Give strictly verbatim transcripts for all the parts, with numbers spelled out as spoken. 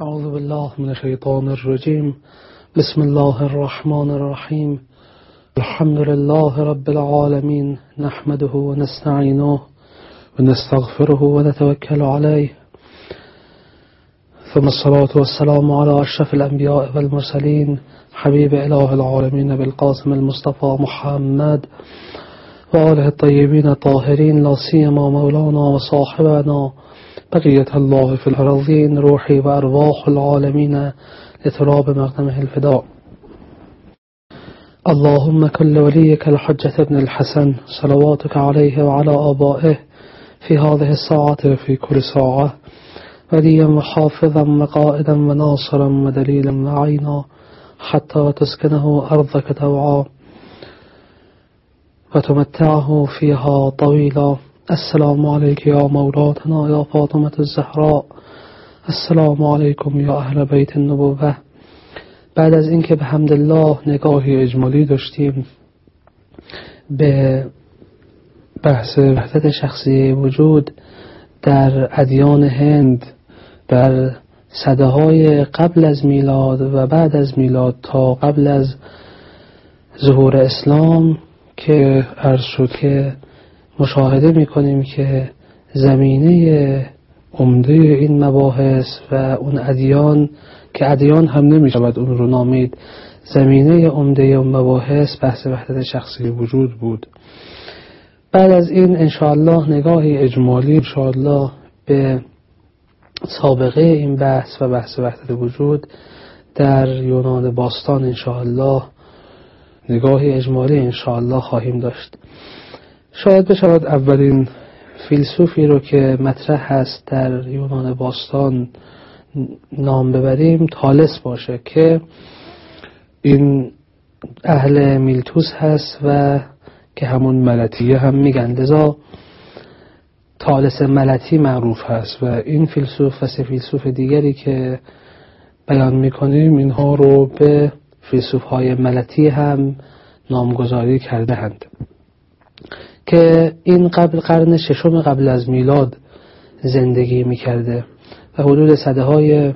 اعوذ بالله من الشیطان الرجیم. بسم الله الرحمن الرحیم. الحمد لله رب العالمین، نحمده و نستعینه و نستغفره و نتوکل علیه، ثم الصلاة والسلام على اشرف الانبیاء والمرسلین حبیب اله العالمین بالقاسم المصطفى محمد و آله الطیبین الطاهرین، لا سیما مولانا و صاحبنا بقیت الله فی الارضین، روحی و ارواح العالمین لتراب مقدمه الفداء. اللهم كل وليك الحجة ابن الحسن صلواتك عليه وعلى آبائه في هذه الساعة وفي كل ساعة، وليا وحافظا وقائدا وناصرا ودليلا وعينا، حتى تسكنه أرضك طوعا وتمتعه فيها طويلا. السلام عليك يا مولاتنا يا فاطمة الزهراء، السلام عليكم يا أهل بيت النبوة. بعد از اینکه به حمدالله نگاهی اجمالی داشتیم به بحث وحدت شخصی وجود در ادیان هند در سده‌های قبل از میلاد و بعد از میلاد تا قبل از ظهور اسلام، که عرض شد که مشاهده می‌کنیم که زمینه عمده این مباحث و اون ادیان، که ادیان هم نمی شود اون رو نامید، زمینه عمده و مباحث بحث وحدت شخصی وجود بود. بعد از این انشاءالله نگاهی اجمالی انشاءالله به سابقه این بحث و بحث وحدت وجود در یونان باستان انشاءالله نگاهی اجمالی انشاءالله خواهیم داشت. شاید بشود اولین فیلسوفی رو که مطرح هست در یونان باستان نام ببریم طالس باشه، که این اهل میلتوس هست و که همون ملطیه هم میگن، لذا طالس ملطی معروف هست. و این فیلسوف و سه فیلسوف دیگری که بیان میکنیم اینها رو به فیلسوف های ملطی هم نامگذاری کرده هند، که این قبل قرن ششم قبل از میلاد زندگی میکرده و حدود صده های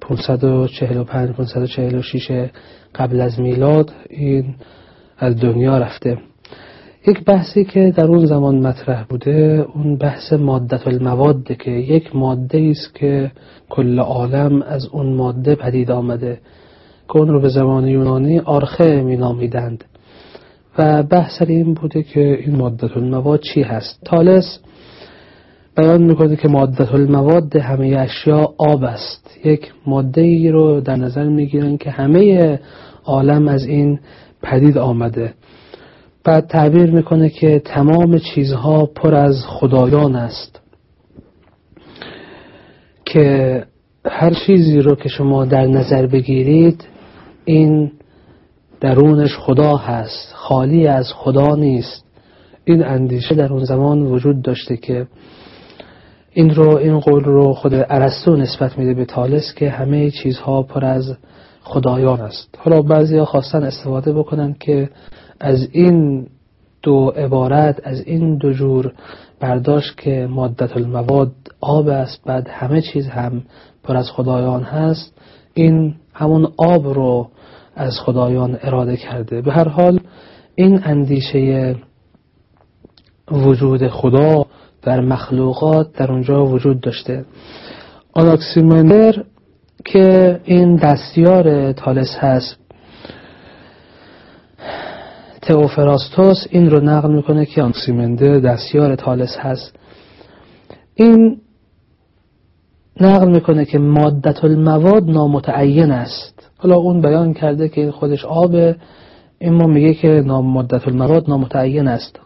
پانصد و چهل و پنج پانصد و چهل و شش قبل از میلاد این از دنیا رفته. یک بحثی که در اون زمان مطرح بوده اون بحث مادت المواده، که یک ماده است که کل عالم از اون ماده پدید آمده، که اون رو به زبان یونانی آرخه می نامیدند. و بحث این بوده که این مادت المواد چی هست. طالس بیان میکنه که مادت المواد همه اشیا آب است. یک ماده ای رو در نظر میگیرن که همه عالم از این پدید آمده. بعد تعبیر میکنه که تمام چیزها پر از خدایان است، که هر چیزی رو که شما در نظر بگیرید این درونش خدا هست، خالی از خدا نیست. این اندیشه در اون زمان وجود داشته، که این رو این قول رو خود ارسطو نسبت میده به طالس که همه چیزها پر از خدایان است. حالا بعضیا خواستن استفاده بکنن که از این دو عبارت، از این دو جور برداشت که مادت المواد آب است، بعد همه چیز هم پر از خدایان هست، این همون آب رو از خدایان اراده کرده. به هر حال این اندیشه وجود خدا در مخلوقات در اونجا وجود داشته. آناکسیمندر که این دستیار طالس هست، تئوفراستوس این رو نقل میکنه که آناکسیمندر دستیار طالس هست. این نقل میکنه که مادت المواد نامتعین است. حالا اون بیان کرده که این خودش آبه، اما میگه که مادت المواد نامتعین است.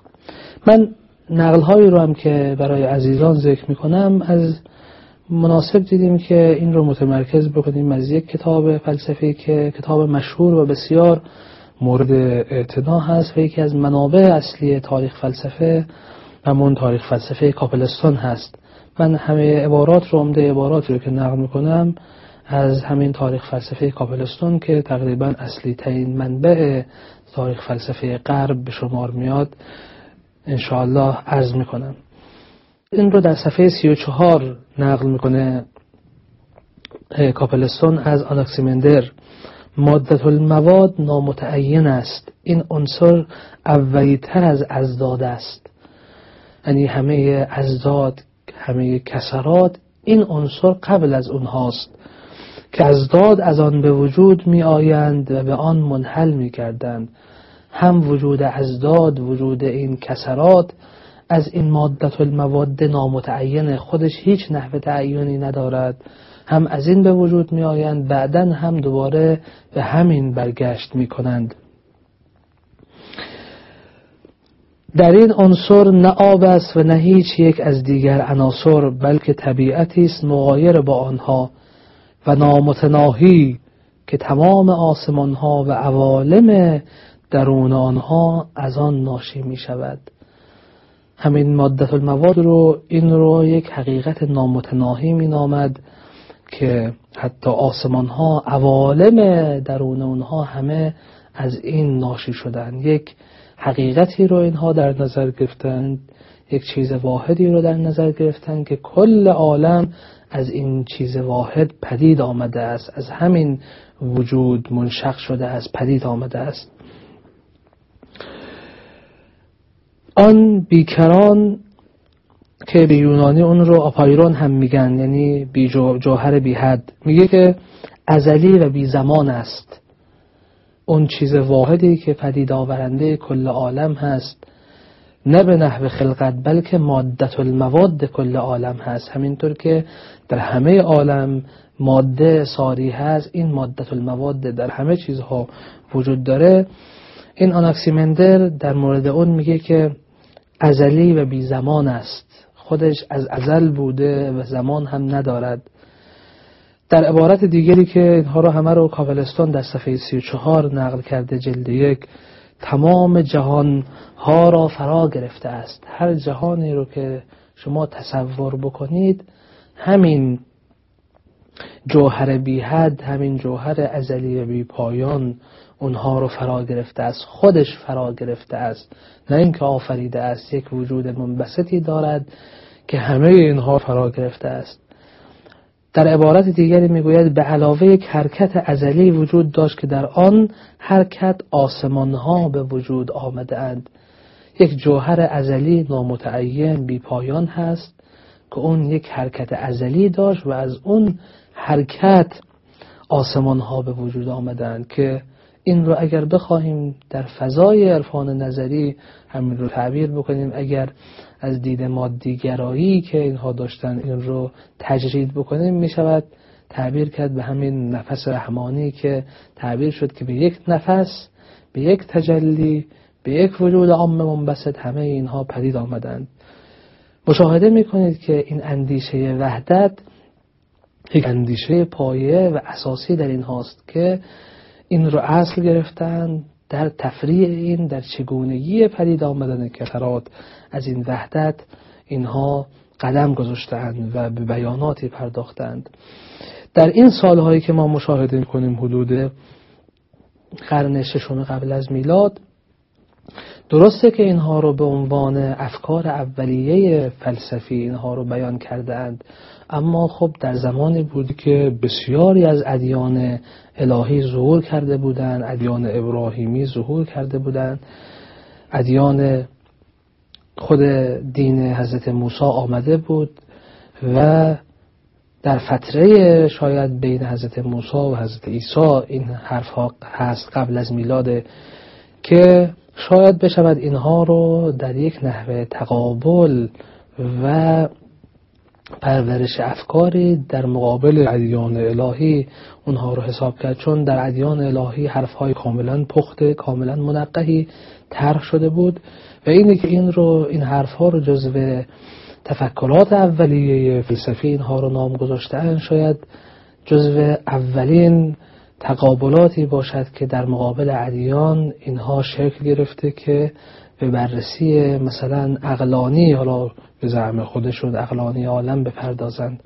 من نقل هایی رو هم که برای عزیزان ذکر میکنم از مناسب دیدیم که این رو متمرکز بکنیم از یک کتاب فلسفی که کتاب مشهور و بسیار مورد اعتنا هست و یکی از منابع اصلی تاریخ فلسفه همون تاریخ فلسفه کاپلستون هست. من همه عبارات رو عمده عبارات رو که نقل میکنم از همین تاریخ فلسفه کاپلستون، که تقریبا اصلی ترین منبع تاریخ فلسفه غرب به شمار میاد، انشاءالله عرض میکنم. این رو در صفحه سی و چهار نقل میکنه کاپلستون از آناکسیمندر: مادة المواد نامتعین است، این عنصر اولی‌تر از اضداد است. یعنی همه اضداد، همه کسرات، این عنصر قبل از اونهاست که اضداد از آن به وجود می آیند و به آن منحل می کردند. هم وجود اضداد، وجود این کسرات از این مادة المواد نامتعین خودش هیچ نحو تعینی ندارد، هم از این به وجود می آیند، بعدن هم دوباره به همین برگشت می کنند. در این عنصر نه آب است و نه هیچ یک از دیگر عناصر، بلکه طبیعتی است مغایر با آنها و نامتناهی که تمام آسمانها و عوالم درون آنها از آن ناشی می شود. همین مادة المواد رو این رو یک حقیقت نامتناهی می نامد که حتی آسمان ها، عوالم درون اونها همه از این ناشی شدن. یک حقیقتی رو اینها در نظر گرفتند، یک چیز واحدی رو در نظر گرفتند که کل عالم از این چیز واحد پدید آمده است، از همین وجود منشق شده است، پدید آمده است. آن بیکران که به یونانی اون رو آپایرون هم میگن، یعنی بی جوهر بی حد، میگه که ازلی و بی زمان است، اون چیز واحدی که پدید آورنده کل عالم هست، نه به نحو خلقت بلکه مادة المواد کل عالم هست. همینطور که در همه عالم ماده ساری هست، این مادة المواد در همه چیزها وجود داره. این آناکسیمندر در مورد اون میگه که ازلی و بی زمان است، خودش از ازل بوده و زمان هم ندارد. در عبارت دیگری که اینها رو همه رو کاپلستون در صفحه سی و چهار نقل کرده جلد یک، تمام جهان ها را فرا گرفته است. هر جهانی رو که شما تصور بکنید همین جوهر بی حد، همین جوهر ازلی و بی پایان اونها رو فرا گرفته است، خودش فرا گرفته است، نه اینکه آفریده است. یک وجود منبسطی دارد که همه اینها فرا گرفته است. در عبارت دیگری میگوید به علاوه یک حرکت ازلی وجود داشت که در آن حرکت آسمانها به وجود آمده اند. یک جوهر ازلی نامتعین بی پایان هست که اون یک حرکت ازلی داشت و از اون حرکت آسمانها به وجود آمدند، که این رو اگر بخواهیم در فضای عرفان نظری همین رو تعبیر بکنیم، اگر از دید مادی‌گرایی که اینها داشتن این رو تجرید بکنیم، می شود تعبیر کرد به همین نفس رحمانی که تعبیر شد که به یک نفس، به یک تجلی، به یک وجود عام منبسط همه اینها پدید آمدند. مشاهده می کنید که این اندیشه وحدت یک اندیشه پایه و اساسی در این هاست که این رو اصل گرفتن در تفریع این، در چگونگی پدید آمدن کثرات. از این وحدت اینها قدم گذاشتند و به بیاناتی پرداختند. در این سالهایی که ما مشاهده می‌کنیم، حدود قرن ششم قبل از میلاد، درسته که اینها رو به عنوان افکار اولیه فلسفی اینها رو بیان کردند، اما خب در زمانی بود که بسیاری از ادیان الهی ظهور کرده بودند، ادیان ابراهیمی ظهور کرده بودند، ادیان خود دین حضرت موسی آمده بود و در فتره شاید بین حضرت موسی و حضرت عیسی این حرفها هست قبل از میلاد، که شاید بشود اینها رو در یک نحو تقابل و پرورش افکاری در مقابل ادیان الهی اونها رو حساب کرد، چون در ادیان الهی حرفهای کاملا پخته، کاملا منقحی طرح شده بود و اینی که این رو این حرفها رو جزو تفکرات اولیه فلسفی اینها رو نام گذاشتن، شاید جزو اولین تقابلاتی باشد که در مقابل ادیان اینها شکل گرفته که به بررسی مثلا عقلانی، حالا به زعم خودشون عقلانی عالم بپردازند.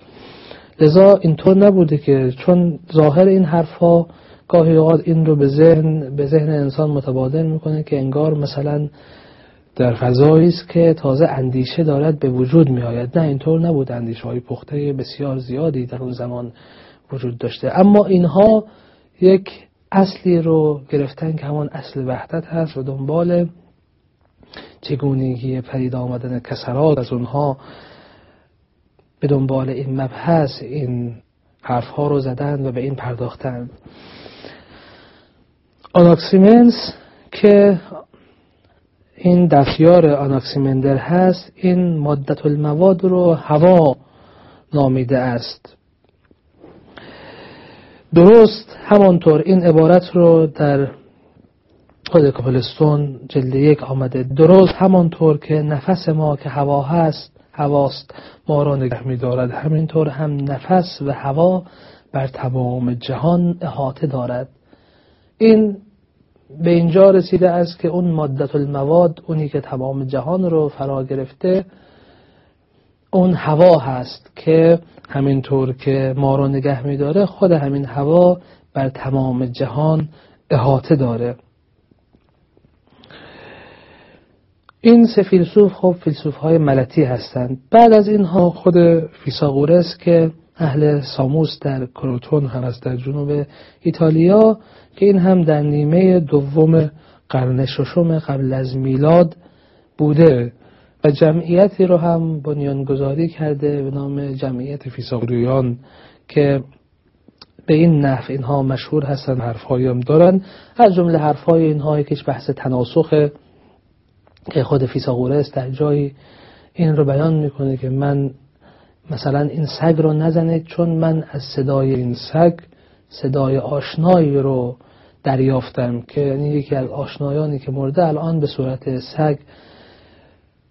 لذا اینطور نبوده که، چون ظاهر این حرفها گاهی اوقات این رو به ذهن به ذهن انسان متبادر میکنه که انگار مثلا در فضایی است که تازه اندیشه دارد به وجود می آید. نه، اینطور نبود. اندیشه های پخته بسیار زیادی در اون زمان وجود داشته، اما اینها یک اصلی رو گرفتن که همان اصل وحدت هست و دنبال چگونگی پدید آمدن کسرات از اونها به دنبال این مبحث این حرف ها رو زدن و به این پرداختن. آناکسیمنس که این دستیار آناکسیمندر هست، این مادت المواد رو هوا نامیده است. درست همانطور این عبارت رو در خود کپلستون جلد یک آمده، درست همانطور که نفس ما که هوا هست، هواست ما را نگه می دارد، همینطور هم نفس و هوا بر تمام جهان احاطه دارد. این به اینجا رسیده است که اون مادت المواد، اونی که تمام جهان رو فرا گرفته، اون هوا هست که همینطور که ما رو نگه می داره، خود همین هوا بر تمام جهان احاطه داره. این سه فیلسوف خب فیلسوف های ملطی هستند. بعد از اینها خود فیثاغورس که اهل ساموس در کروتون هست در جنوب ایتالیا، که این هم در نیمه دوم قرن ششم قبل از میلاد بوده و جمعیتی رو هم بنیانگذاری کرده به نام جمعیت فیثاغوریان که به این نحو اینها مشهور هستن. حرفهایی هم دارن، از جمله حرفهای اینهایی که بحث تناسخه که خود فیثاغورس در جایی این رو بیان میکنه که من مثلا این سگ رو نزنید چون من از صدای این سگ صدای آشنایی رو دریافتم، که یعنی یکی از آشنایانی که مرده الان به صورت سگ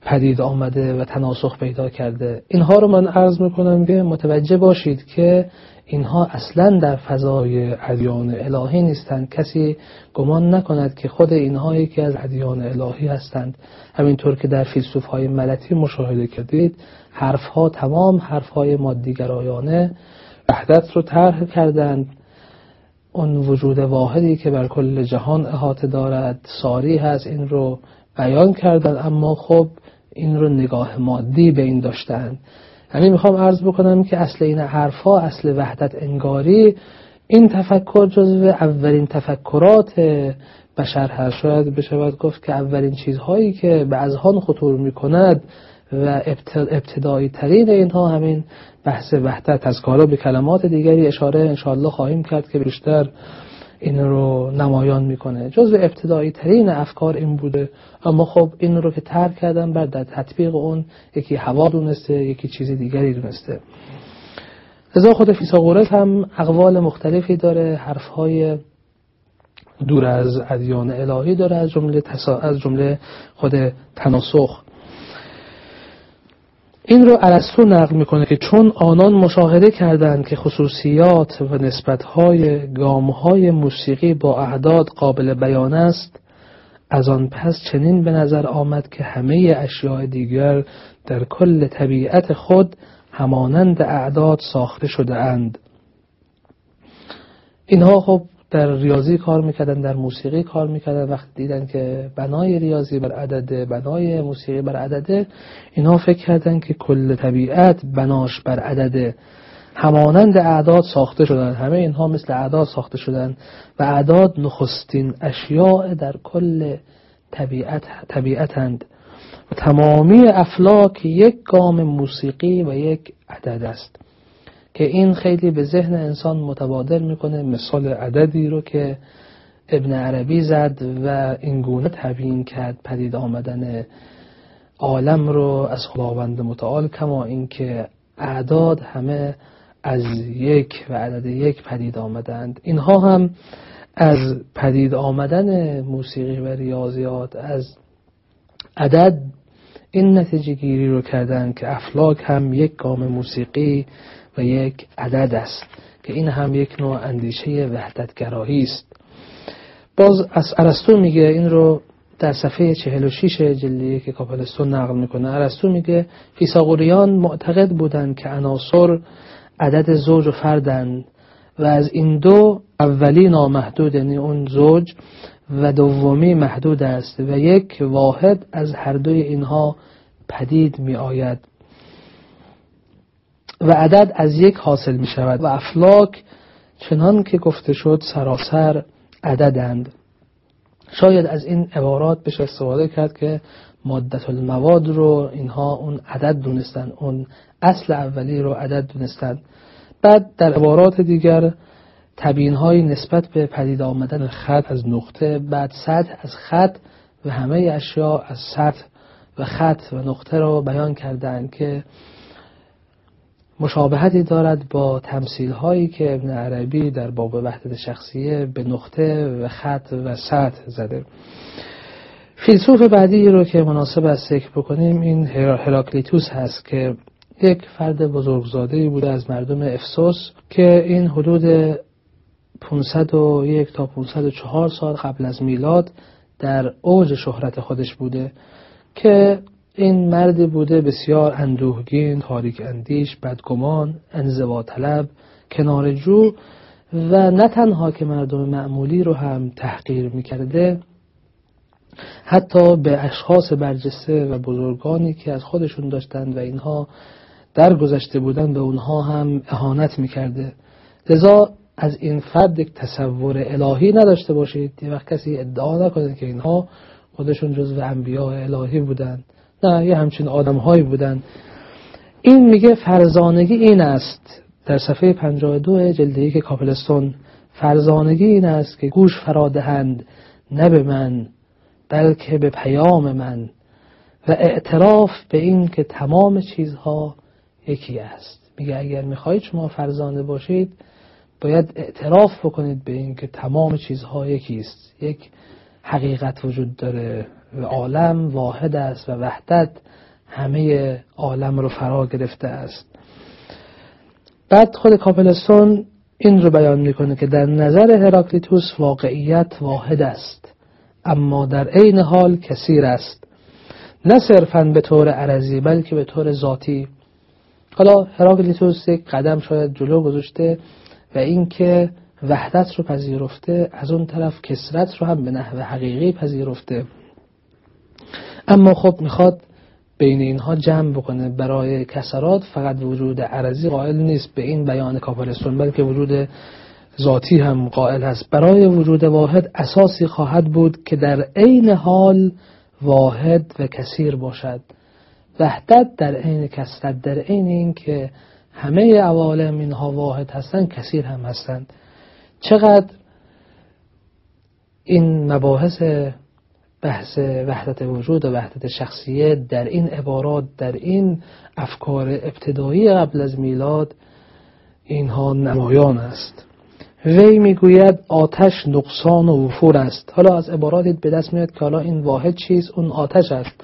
پدید آمده و تناسخ پیدا کرده. اینها رو من عرض میکنم که متوجه باشید که اینها اصلا در فضای ادیان الهی نیستند. کسی گمان نکند که خود اینها یکی از ادیان الهی هستند. همینطور که در فیلسوف‌های ملطی مشاهده کردید، حرفها تمام حرف‌های مادیگرایانه وحدت رو طرح کردند. اون وجود واحدی که بر کل جهان احاطه دارد ساری هست، این رو بیان کردند، اما خب این رو نگاه مادی به این داشتند. همین میخوام عرض بکنم که اصل این حرفا، اصل وحدت انگاری، این تفکر جزو اولین تفکرات بشر هست. شاید بشود گفت که اولین چیزهایی که به اذهان خطور میکند و ابتدایی ترین اینها همین بحث وحدت از کارا. به کلمات دیگری اشاره انشاءالله خواهیم کرد که بیشتر این رو نمایان میکنه. جزو ابتدایی ترین افکار این بوده، اما خب این رو که ترک کردن بر در تطبیق اون یکی هوا دونسته، یکی چیز دیگری دونسته. ازا خود فیثاغورس هم اقوال مختلفی داره، حرفهای دور از ادیان الهی داره، از جمله تسا... از جمله خود تناسخ. این رو ارسطو نقل میکنه که چون آنان مشاهده کردند که خصوصیات و نسبت‌های گام‌های موسیقی با اعداد قابل بیان است، از آن پس چنین به نظر آمد که همه اشیاء دیگر در کل طبیعت خود همانند اعداد ساخته شده اند. اینها خب در ریاضی کار میکردن، در موسیقی کار میکردن. وقتی دیدن که بنای ریاضی بر عدده، بنای موسیقی بر عدده، اینا فکر کردن که کل طبیعت بناش بر عدده، همانند اعداد ساخته شدن. همه اینها مثل اعداد ساخته شدن و اعداد نخستین اشیاء در کل طبیعت طبیعتند و تمامی افلاک یک گام موسیقی و یک عدد است. که این خیلی به ذهن انسان متبادر میکنه مثال عددی رو که ابن عربی زد و اینگونه تبیین کرد پدید آمدن عالم رو از خداوند متعال، کما اینکه اعداد همه از یک و عدد یک پدید آمدند. اینها هم از پدید آمدن موسیقی و ریاضیات از عدد این نتیجه گیری رو کردن که افلاک هم یک گام موسیقی و یک عدد است، که این هم یک نوع اندیشه وحدتگرایی است. باز از ارسطو میگه، این رو در صفحه چهل و شش جلد که کاپلستون نقل میکنه، ارسطو میگه فیثاغوریان معتقد بودند که عناصر عدد زوج و فردند و از این دو اولی نامحدود، یعنی اون زوج، و دومی محدود است و یک واحد از هر دوی اینها پدید می آید. و عدد از یک حاصل می شود و افلاک چنان که گفته شد سراسر عددند. شاید از این عبارات بشه استفاده کرد که مادت المواد رو اینها اون عدد دونستن، اون اصل اولی رو عدد دونستن. بعد در عبارات دیگر تبیین‌های نسبت به پدید آمدن خط از نقطه، بعد سطح از خط و همه اشیاء از سطح و خط و نقطه رو بیان کردند که مشابهتی دارد با تمثیل‌هایی که ابن عربی در باب وحدت شخصیه به نقطه و خط و سطح زده. فیلسوف بعدی رو که مناسب است ذکر بکنیم این هراکلیتوس هست که یک فرد بزرگزاده بوده از مردم افسوس که این حدود پانصد و یک تا پانصد و چهار سال قبل از میلاد در اوج شهرت خودش بوده، که این مردی بوده بسیار اندوهگین، تاریک اندیش، بدگمان، انزوا طلب، کناره‌جو و نه تنها که مردم معمولی رو هم تحقیر می‌کرده، حتی به اشخاص برجسته و بزرگانی که از خودشون داشتند و اینها درگذشته بودند به اونها هم اهانت می‌کرده. لذا از این فرد یک تصور الهی نداشته باشید. یه وقت کسی ادعا نکنه که اینها خودشون جزو انبیاء الهی بودند، نه، یه همچین آدم‌هایی بودند. این میگه فرزانگی این است، در صفحه پنجاه و دو جلد یک کاپلستون، فرزانگی این است که گوش فرادهند نه به من بلکه به پیام من و اعتراف به این که تمام چیزها یکی است. میگه اگر میخواید شما فرزانه باشید باید اعتراف بکنید به این که تمام چیزها یکی است، یک حقیقت وجود داره و عالم واحد است و وحدت همه عالم رو فرا گرفته است. بعد خود کاپلستون این رو بیان میکنه که در نظر هراکلیتوس واقعیت واحد است اما در عین حال کثیر است، نه صرفاً به طور عرضی بلکه به طور ذاتی. حالا هراکلیتوس یک قدم شاید جلو گذاشته و اینکه وحدت رو پذیرفته، از اون طرف کثرت رو هم به نحو حقیقی پذیرفته، اما خب میخواد بین اینها جمع بکنه. برای کثرات فقط وجود عرضی قائل نیست، به این بیان کاپلستون، بلکه وجود ذاتی هم قائل هست. برای وجود واحد اساسی خواهد بود که در عین حال واحد و کثیر باشد. وحدت در عین کثرت، در عین این که همه عوالم اینها واحد هستند کثیر هم هستند. چقدر این مباحث بحث وحدت وجود و وحدت شخصیه در این عبارات، در این افکار ابتدایی قبل از میلاد اینها نمایان است. وی میگوید آتش نقصان و وفور است. حالا از عباراتت به دست میاد که حالا این واحد چیز اون آتش است،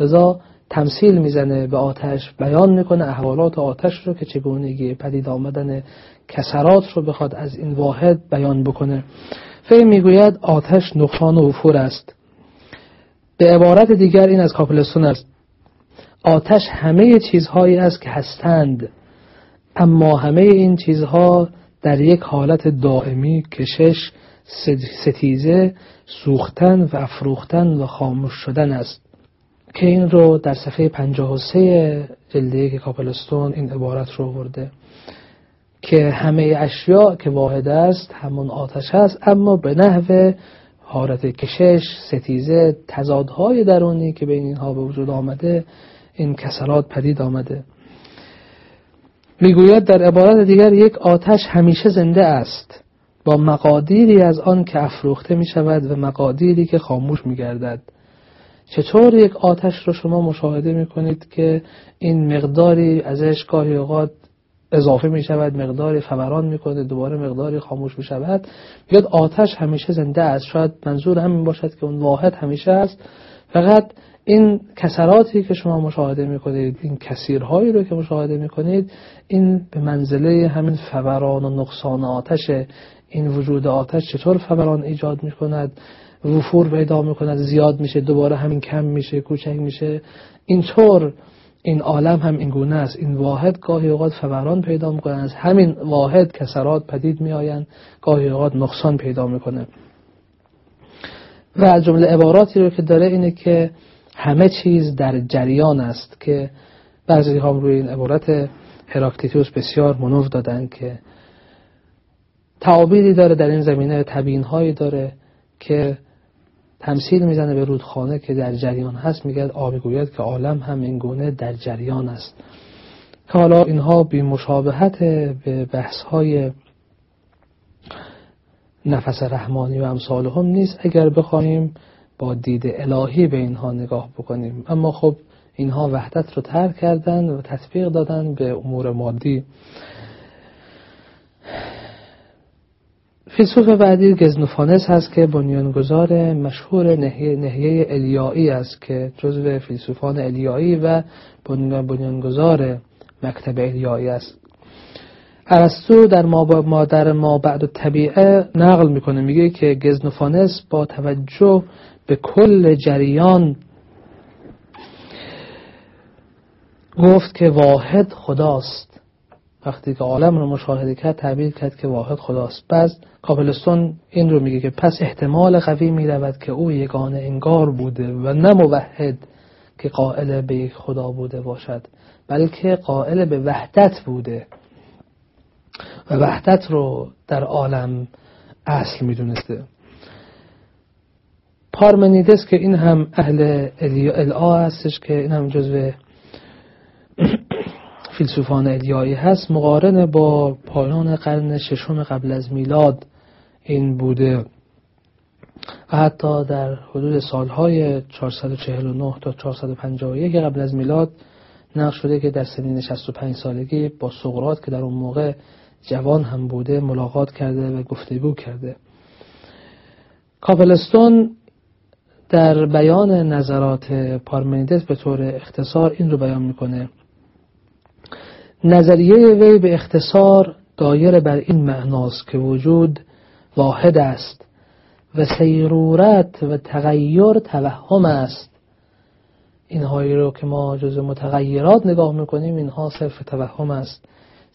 لذا تمثیل میزنه به آتش، بیان میکنه احوالات آتش رو که چگونگی پدید آمدن کسرات رو بخواد از این واحد بیان بکنه. وی میگوید آتش نقصان و وفور است. به عبارت دیگر این از کاپلستون است: آتش همه چیزهایی است که هستند، اما همه این چیزها در یک حالت دائمی کشش، ستیزه، سوختن و افروختن و خاموش شدن است. که این رو در صفحه پنجاه و سه جلد یک کاپلستون این عبارت رو آورده که همه اشیاء که واحد است همون آتش است، اما به نحو حالت کشش، ستیزه، تضادهای درونی که بین اینها به وجود آمده این کسرات پدید آمده. میگوید در عبارت دیگر یک آتش همیشه زنده است با مقادیری از آن که افروخته می شود و مقادیری که خاموش می گردد. چطور یک آتش رو شما مشاهده می کنید که این مقداری ازش گاهی اوقات اضافه می شود، مقداری فوران می کنه، دوباره مقداری خاموش می شود. میگوید آتش همیشه زنده است. شاید منظور همین باشد که اون واحد همیشه است، فقط این کسراتی که شما مشاهده میکنید، این کثیرهایی رو که مشاهده میکنید، این به منزله همین فوران و نقصان آتشه. این وجود آتش چطور فوران ایجاد میکند، وفور پیدا میکند، زیاد میشه، دوباره همین کم میشه، کوچک میشه. اینطور این عالم هم اینگونه است. این واحد گاهی اوقات فوران پیدا میکنه، از همین واحد کسرات پدید میآیند، گاهی اوقات نقصان پیدا میکنه. و از جمله عباراتی رو که داره اینه که همه چیز در جریان است، که بعضی هم روی این عبارت هراکلیتوس بسیار منو دادن که تعابیری داره در این زمینه، تبیین هایی داره که تمثیل میزنه به رودخانه که در جریان هست، میگه آب گوید که عالم هم این گونه در جریان است. که حالا اینها بی مشابهت به بحث های نفس رحمانی و امثال هم نیست اگر بخوایم با دید الهی به اینها نگاه بکنیم، اما خب اینها وحدت رو ترک کردن و تطبیق دادن به امور مادی. فیلسوف بعدی گزنوفانس هست که بنیانگذار مشهور نحیه, نحیه الیایی است که جزو فیلسوفان الیایی و بنیانگذار مکتب الیایی است. ارسطو در ما در ما بعد طبیعه نقل میکنه، میگه که گزنوفانس با توجه به کل جریان گفت که واحد خداست. وقتی که عالم رو مشاهده کرد تعبیر کرد که واحد خداست. بعد کاپلستون این رو میگه که پس احتمال قوی میرود که او یگانه انگار بوده و نه موحد که قائل به یک خدا بوده باشد، بلکه قائل به وحدت بوده و وحدت رو در عالم اصل میدونسته. پارمنیدس که این هم اهل الیا هستش که این هم جزو فیلسوفان الیایی هست، مقارن با پایان قرن ششم قبل از میلاد این بوده و حتی در حدود سالهای چهارصد و چهل و نه تا چهارصد و پنجاه و یک قبل از میلاد نقش شده که در سنین شصت و پنج سالگی با سقراط که در اون موقع جوان هم بوده ملاقات کرده و گفتگو کرده. کاپلستون در بیان نظرات پارمنیدس به طور اختصار این رو بیان میکنه: نظریه وی به اختصار دایر بر این معناست که وجود واحد است و سیرورت و تغییر توهم است. اینهایی رو که ما جزو متغیرات نگاه میکنیم اینها صرف توهم است،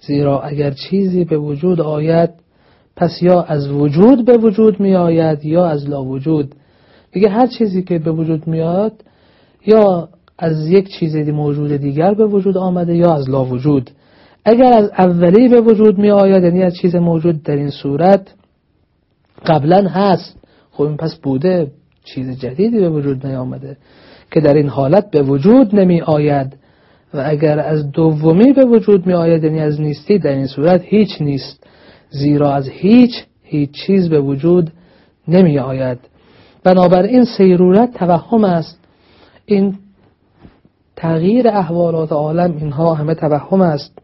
زیرا اگر چیزی به وجود آید پس یا از وجود به وجود می آید یا از لا وجود. دیگه هر چیزی که به وجود میاد یا از یک چیز موجود دیگر به وجود آمده یا از لا وجود. اگر از اولی به وجود می آید یعنی از چیز موجود در این صورت قبلا هست، خب این پس بوده، چیز جدیدی به وجود نیامده که در این حالت به وجود نمی آید، و اگر از دومی به وجود می آید یعنی از نیستی در این صورت هیچ نیست، زیرا از هیچ هیچ چیز به وجود نمی آید. بنابراین سیرورت توهم است. این تغییر احوالات عالم اینها همه توهم است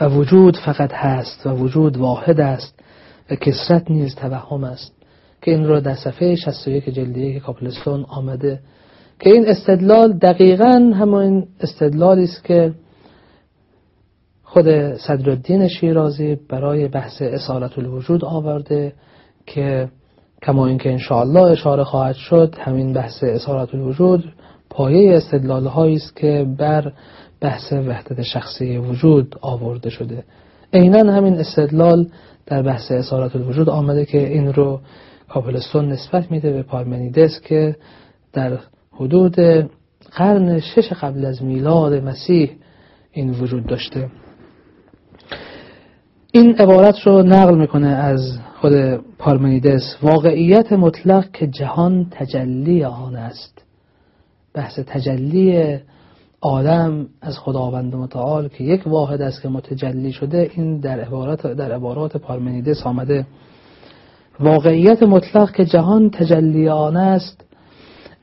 و وجود فقط هست و وجود واحد است و کثرت نیز توهم است. که این رو در صفحه شصت و یک جلدیه که کاپلستون آمده که این استدلال دقیقاً همون استدلالی است که خود صدرالدین شیرازی برای بحث اصالت الوجود آورده، که کما اینکه ان شاء الله اشاره خواهد شد همین بحث اصالت الوجود پایه استدلال هایی است که بر بحث وحدت شخصی وجود آورده شده. عیناً همین استدلال در بحث اصالت الوجود آمده که این رو کاپلستون نسبت میده به پارمنیدس که در حدود قرن شش قبل از میلاد مسیح این وجود داشته. این عبارت رو نقل میکنه از خود پارمنیدس: واقعیت مطلق که جهان تجلی آن است. بحث تجلی آدم از خداوند متعال که یک واحد است که متجلی شده، این در عبارات در عبارات پارمنیدس آمده. واقعیت مطلق که جهان تجلی آن است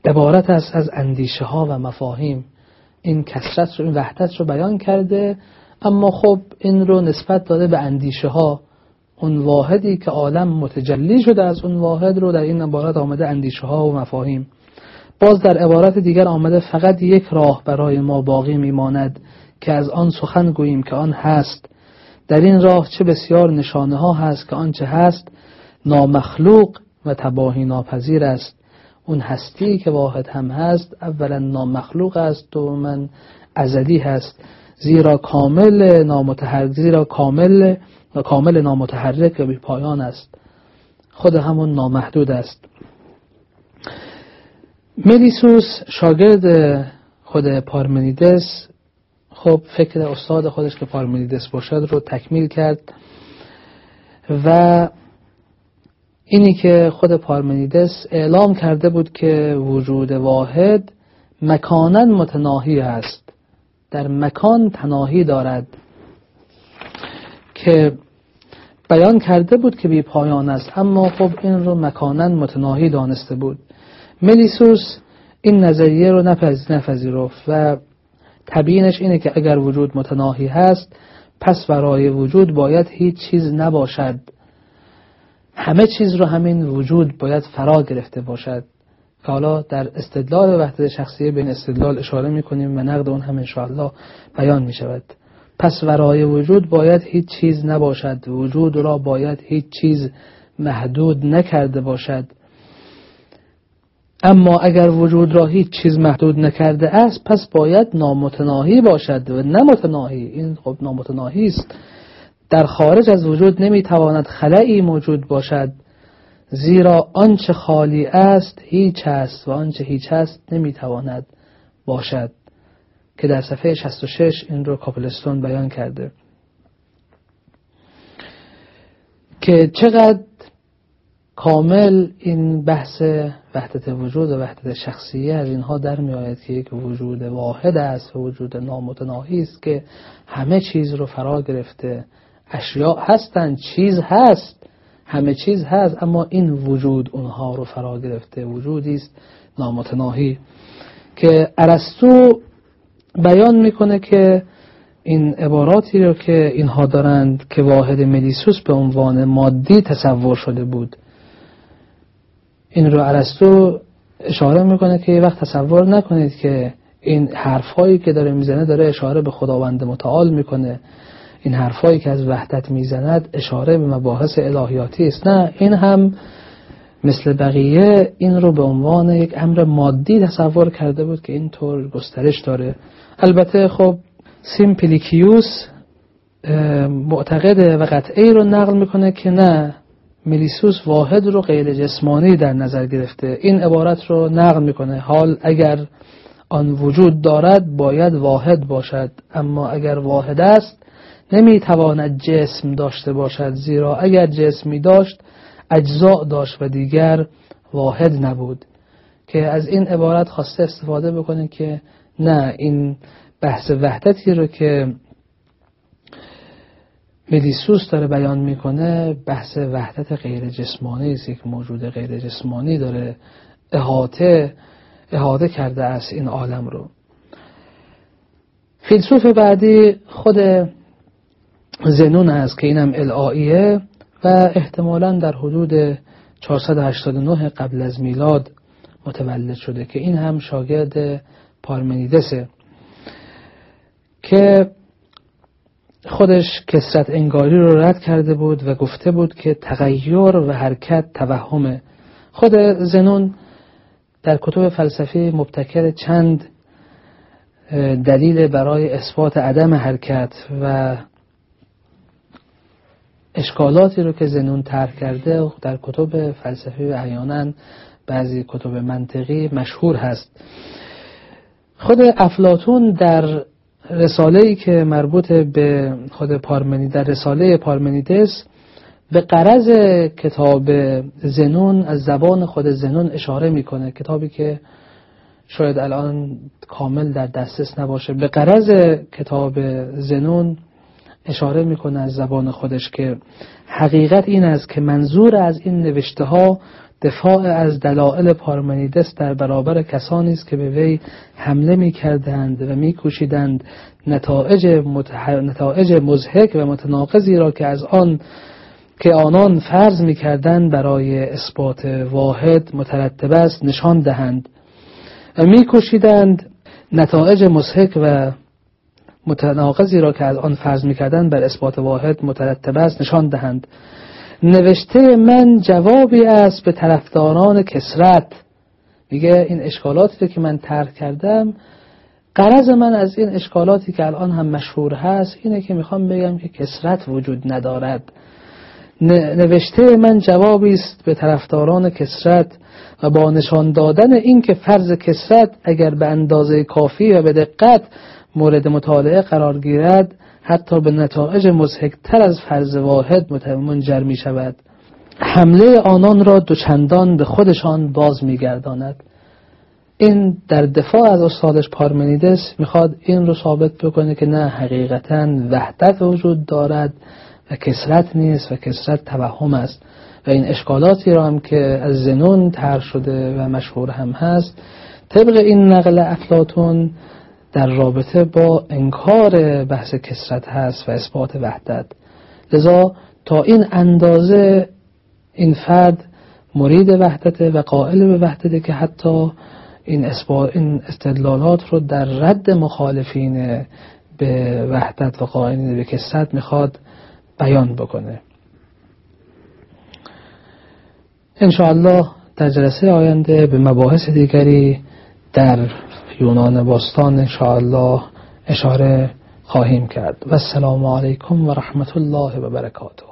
عبارت است از اندیشه ها و مفاهیم. این کثرت رو، این وحدت رو بیان کرده، اما خب این رو نسبت داده به اندیشه ها. اون واحدی که عالم متجلی شده از اون واحد رو در این عبارت آمده اندیشه ها و مفاهیم. باز در عبارت دیگر آمده: فقط یک راه برای ما باقی میماند که از آن سخن گوییم که آن هست. در این راه چه بسیار نشانه ها هست که آن چه هست نامخلوق و تباهی ناپذیر است. اون هستی که واحد هم هست اولا نامخلوق است، دوما ازلی هست، زیرا کامل نامتحرک زیرا کامل و کامل نامتحرک و بی پایان است، خود همون نامحدود است. ملیسوس شاگرد خود پارمنیدس خب فکر استاد خودش که پارمنیدس باشد رو تکمیل کرد و اینی که خود پارمنیدس اعلام کرده بود که وجود واحد مکاناً متناهی است، در مکان تناهی دارد، که بیان کرده بود که بی پایان است اما خب این رو مکاناً متناهی دانسته بود. ملیسوس این نظریه رو نپذیرفت و تبیینش اینه که اگر وجود متناهی هست پس برای وجود باید هیچ چیز نباشد، همه چیز رو همین وجود باید فرا گرفته باشد، که حالا در استدلال وحدت شخصیه بین استدلال اشاره میکنیم و نقد اون هم انشاءالله بیان میشود. پس ورای وجود باید هیچ چیز نباشد، وجود را باید هیچ چیز محدود نکرده باشد، اما اگر وجود را هیچ چیز محدود نکرده است پس باید نامتناهی باشد و نمتناهی. این خب نامتناهی است، در خارج از وجود نمیتواند خلایی موجود باشد، زیرا آنچه خالی است هیچ است و آنچه هیچ است نمیتواند باشد، که در صفحه شصت و شش این رو کاپلستون بیان کرده. که چقدر کامل این بحث وحدت وجود و وحدت شخصیه از اینها در می آید که یک وجود واحد است و وجود نامتناهی است که همه چیز رو فرا گرفته، اشیاء هستند، چیز هست، همه چیز هست، اما این وجود اونها رو فرا گرفته، وجودی است نامتناهی. که ارسطو بیان میکنه که این عباراتی رو که اینها دارند که واحد ملیسوس به عنوان مادی تصور شده بود، این رو ارسطو اشاره میکنه که یه وقت تصور نکنید که این حرفایی که داره میزنه داره اشاره به خداوند متعال میکنه، این حرفایی که از وحدت میزند اشاره به مباحث الهیاتی است، نه، این هم مثل بقیه این رو به عنوان یک امر مادی تصور کرده بود که اینطور گسترش داره. البته خب سیمپلیکیوس معتقده و قطعی رو نقل میکنه که نه، ملیسوس واحد رو غیر جسمانی در نظر گرفته، این عبارت رو نقل میکنه: حال اگر آن وجود دارد باید واحد باشد، اما اگر واحد است نمیتواند جسم داشته باشد، زیرا اگر جسمی داشت اجزاء داشت و دیگر واحد نبود. که از این عبارت خواسته استفاده بکنه که نه، این بحث وحدتی رو که ملیسوس داره بیان میکنه بحث وحدت غیر جسمانی است، یک موجود غیر جسمانی داره احاطه احاطه کرده است این عالم رو. فیلسوف بعدی خود زنون است که اینم الائیه و احتمالاً در حدود چهارصد و هشتاد و نه قبل از میلاد متولد شده، که این هم شاگرد پارمنیدسه، که خودش کثرت انگاری رو رد کرده بود و گفته بود که تغییر و حرکت توهمه. خود زنون در کتب فلسفی مبتکر چند دلیل برای اثبات عدم حرکت و اشکالاتی رو که زنون طرح کرده در کتب فلسفی و احیانا بعضی کتب منطقی مشهور هست. خود افلاطون در رساله‌ای که مربوط به خود پارمنیدس، در رساله پارمنیدس به غرض کتاب زنون از زبان خود زنون اشاره میکنه، کتابی که شاید الان کامل در دسترس نباشه، به غرض کتاب زنون اشاره میکنه از زبان خودش که حقیقت این است که منظور از این نوشته ها دفاع از دلایل پارمنیدس در برابر کسانی است که به وی حمله میکردند و میکوشیدند نتایج متح... نتایج مضحک و متناقضی را که از آن که آنان فرض میکردند برای اثبات واحد مترتب است نشان دهند، و میکوشیدند نتایج مضحک و متناقضی را که از آن فرض میکردند بر اثبات واحد مترتب است نشان دهند. نوشته من جوابی است به طرفداران کثرت. میگه این اشکالاتی که من طرح کردم، غرض من از این اشکالاتی که الان هم مشهور هست اینه که میخوام بگم که کثرت وجود ندارد. نوشته من جوابی است به طرفداران کثرت و با نشان دادن این که فرض کثرت اگر به اندازه کافی و به دقت مورد مطالعه قرار گیرد حتی به نتایج مضحک‌تر از فرض واحد منجر می شود. حمله آنان را دوچندان به خودشان باز می گرداند. این در دفاع از استادش پارمنیدس میخواد این رو ثابت بکنه که نه، حقیقتاً وحدت وجود دارد و کثرت نیست و کثرت توهم است. و این اشکالاتی را هم که از زنون طرح شده و مشهور هم هست، طبق این نقل افلاطون در رابطه با انکار بحث کثرت هست و اثبات وحدت. لذا تا این اندازه این فرد مرید وحدته و قائل به وحدته که حتی این اثبات این استدلالات رو در رد مخالفین به وحدت و قائلین به کثرت میخواد بیان بکنه. ان شاء الله در جلسه آینده به مباحث دیگری در یونان باستان ان شاء الله اشاره خواهیم کرد. و السلام علیکم و رحمت الله و برکاته.